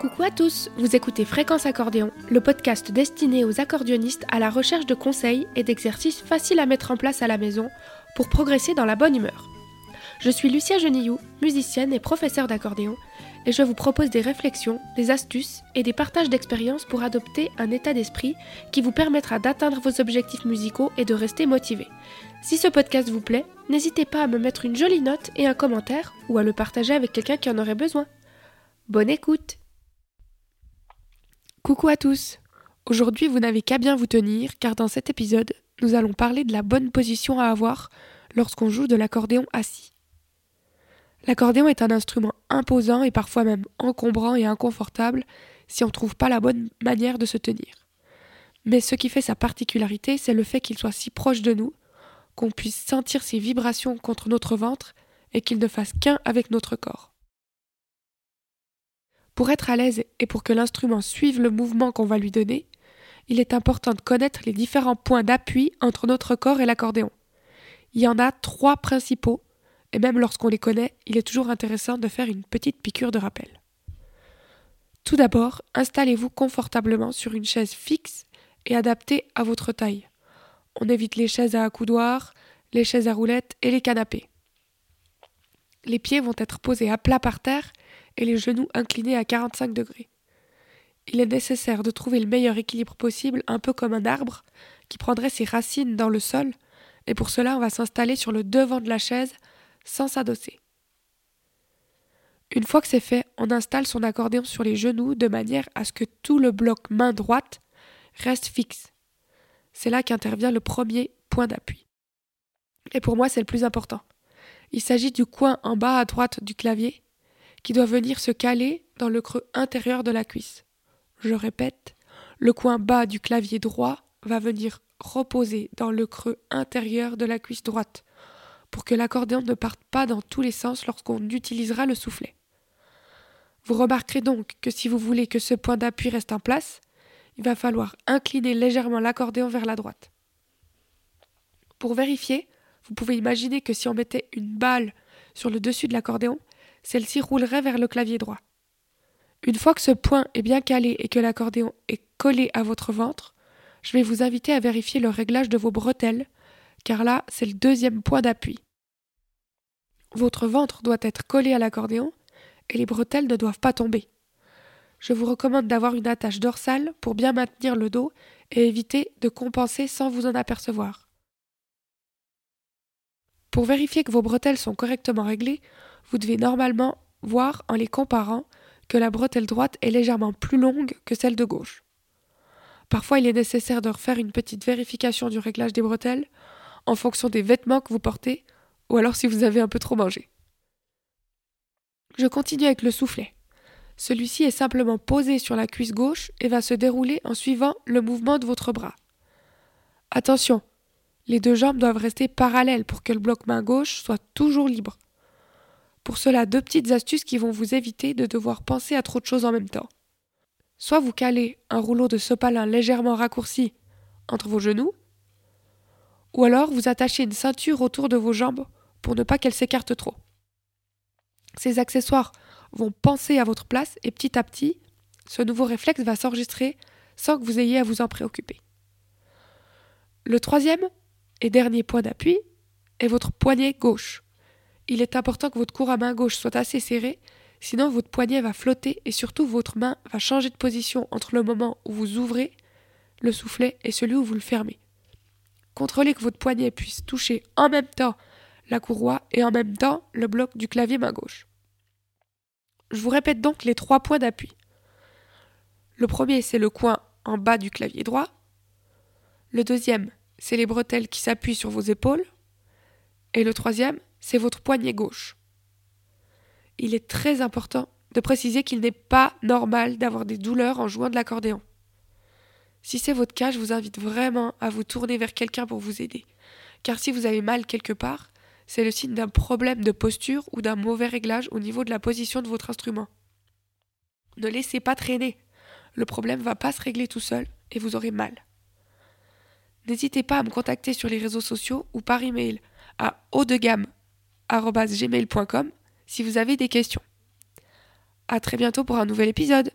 Coucou à tous, vous écoutez Fréquence Accordéon, le podcast destiné aux accordéonistes à la recherche de conseils et d'exercices faciles à mettre en place à la maison pour progresser dans la bonne humeur. Je suis Lucia Genilloux, musicienne et professeure d'accordéon, et je vous propose des réflexions, des astuces et des partages d'expériences pour adopter un état d'esprit qui vous permettra d'atteindre vos objectifs musicaux et de rester motivé. Si ce podcast vous plaît, n'hésitez pas à me mettre une jolie note et un commentaire ou à le partager avec quelqu'un qui en aurait besoin. Bonne écoute! Coucou à tous! Aujourd'hui, vous n'avez qu'à bien vous tenir, car dans cet épisode, nous allons parler de la bonne position à avoir lorsqu'on joue de l'accordéon assis. L'accordéon est un instrument imposant et parfois même encombrant et inconfortable si on ne trouve pas la bonne manière de se tenir. Mais ce qui fait sa particularité, c'est le fait qu'il soit si proche de nous, qu'on puisse sentir ses vibrations contre notre ventre et qu'il ne fasse qu'un avec notre corps. Pour être à l'aise et pour que l'instrument suive le mouvement qu'on va lui donner, il est important de connaître les différents points d'appui entre notre corps et l'accordéon. Il y en a 3 principaux, et même lorsqu'on les connaît, il est toujours intéressant de faire une petite piqûre de rappel. Tout d'abord, installez-vous confortablement sur une chaise fixe et adaptée à votre taille. On évite les chaises à accoudoir, les chaises à roulettes et les canapés. Les pieds vont être posés à plat par terre et les genoux inclinés à 45 degrés. Il est nécessaire de trouver le meilleur équilibre possible, un peu comme un arbre qui prendrait ses racines dans le sol, et pour cela on va s'installer sur le devant de la chaise sans s'adosser. Une fois que c'est fait, on installe son accordéon sur les genoux de manière à ce que tout le bloc main droite reste fixe. C'est là qu'intervient le premier point d'appui. Et pour moi, c'est le plus important. Il s'agit du coin en bas à droite du clavier qui doit venir se caler dans le creux intérieur de la cuisse. Je répète, le coin bas du clavier droit va venir reposer dans le creux intérieur de la cuisse droite pour que l'accordéon ne parte pas dans tous les sens lorsqu'on utilisera le soufflet. Vous remarquerez donc que si vous voulez que ce point d'appui reste en place, il va falloir incliner légèrement l'accordéon vers la droite. Pour vérifier, vous pouvez imaginer que si on mettait une balle sur le dessus de l'accordéon, celle-ci roulerait vers le clavier droit. Une fois que ce point est bien calé et que l'accordéon est collé à votre ventre, je vais vous inviter à vérifier le réglage de vos bretelles, car là, c'est le deuxième point d'appui. Votre ventre doit être collé à l'accordéon et les bretelles ne doivent pas tomber. Je vous recommande d'avoir une attache dorsale pour bien maintenir le dos et éviter de compenser sans vous en apercevoir. Pour vérifier que vos bretelles sont correctement réglées, vous devez normalement voir en les comparant que la bretelle droite est légèrement plus longue que celle de gauche. Parfois, il est nécessaire de refaire une petite vérification du réglage des bretelles en fonction des vêtements que vous portez ou alors si vous avez un peu trop mangé. Je continue avec le soufflet. Celui-ci est simplement posé sur la cuisse gauche et va se dérouler en suivant le mouvement de votre bras. Attention! Les 2 jambes doivent rester parallèles pour que le bloc main gauche soit toujours libre. Pour cela, 2 petites astuces qui vont vous éviter de devoir penser à trop de choses en même temps. Soit vous calez un rouleau de sopalin légèrement raccourci entre vos genoux, ou alors vous attachez une ceinture autour de vos jambes pour ne pas qu'elles s'écartent trop. Ces accessoires vont penser à votre place et petit à petit, ce nouveau réflexe va s'enregistrer sans que vous ayez à vous en préoccuper. Le 3e et dernier point d'appui est votre poignet gauche. Il est important que votre court à main gauche soit assez serré, sinon votre poignet va flotter et surtout votre main va changer de position entre le moment où vous ouvrez le soufflet et celui où vous le fermez. Contrôlez que votre poignet puisse toucher en même temps la courroie et en même temps le bloc du clavier main gauche. Je vous répète donc les 3 points d'appui. Le premier, c'est le coin en bas du clavier droit. Le 2e, c'est les bretelles qui s'appuient sur vos épaules. Et le 3e, c'est votre poignet gauche. Il est très important de préciser qu'il n'est pas normal d'avoir des douleurs en jouant de l'accordéon. Si c'est votre cas, je vous invite vraiment à vous tourner vers quelqu'un pour vous aider. Car si vous avez mal quelque part, c'est le signe d'un problème de posture ou d'un mauvais réglage au niveau de la position de votre instrument. Ne laissez pas traîner. Le problème ne va pas se régler tout seul et vous aurez mal. N'hésitez pas à me contacter sur les réseaux sociaux ou par email à hautdegamme@gmail.com si vous avez des questions. À très bientôt pour un nouvel épisode.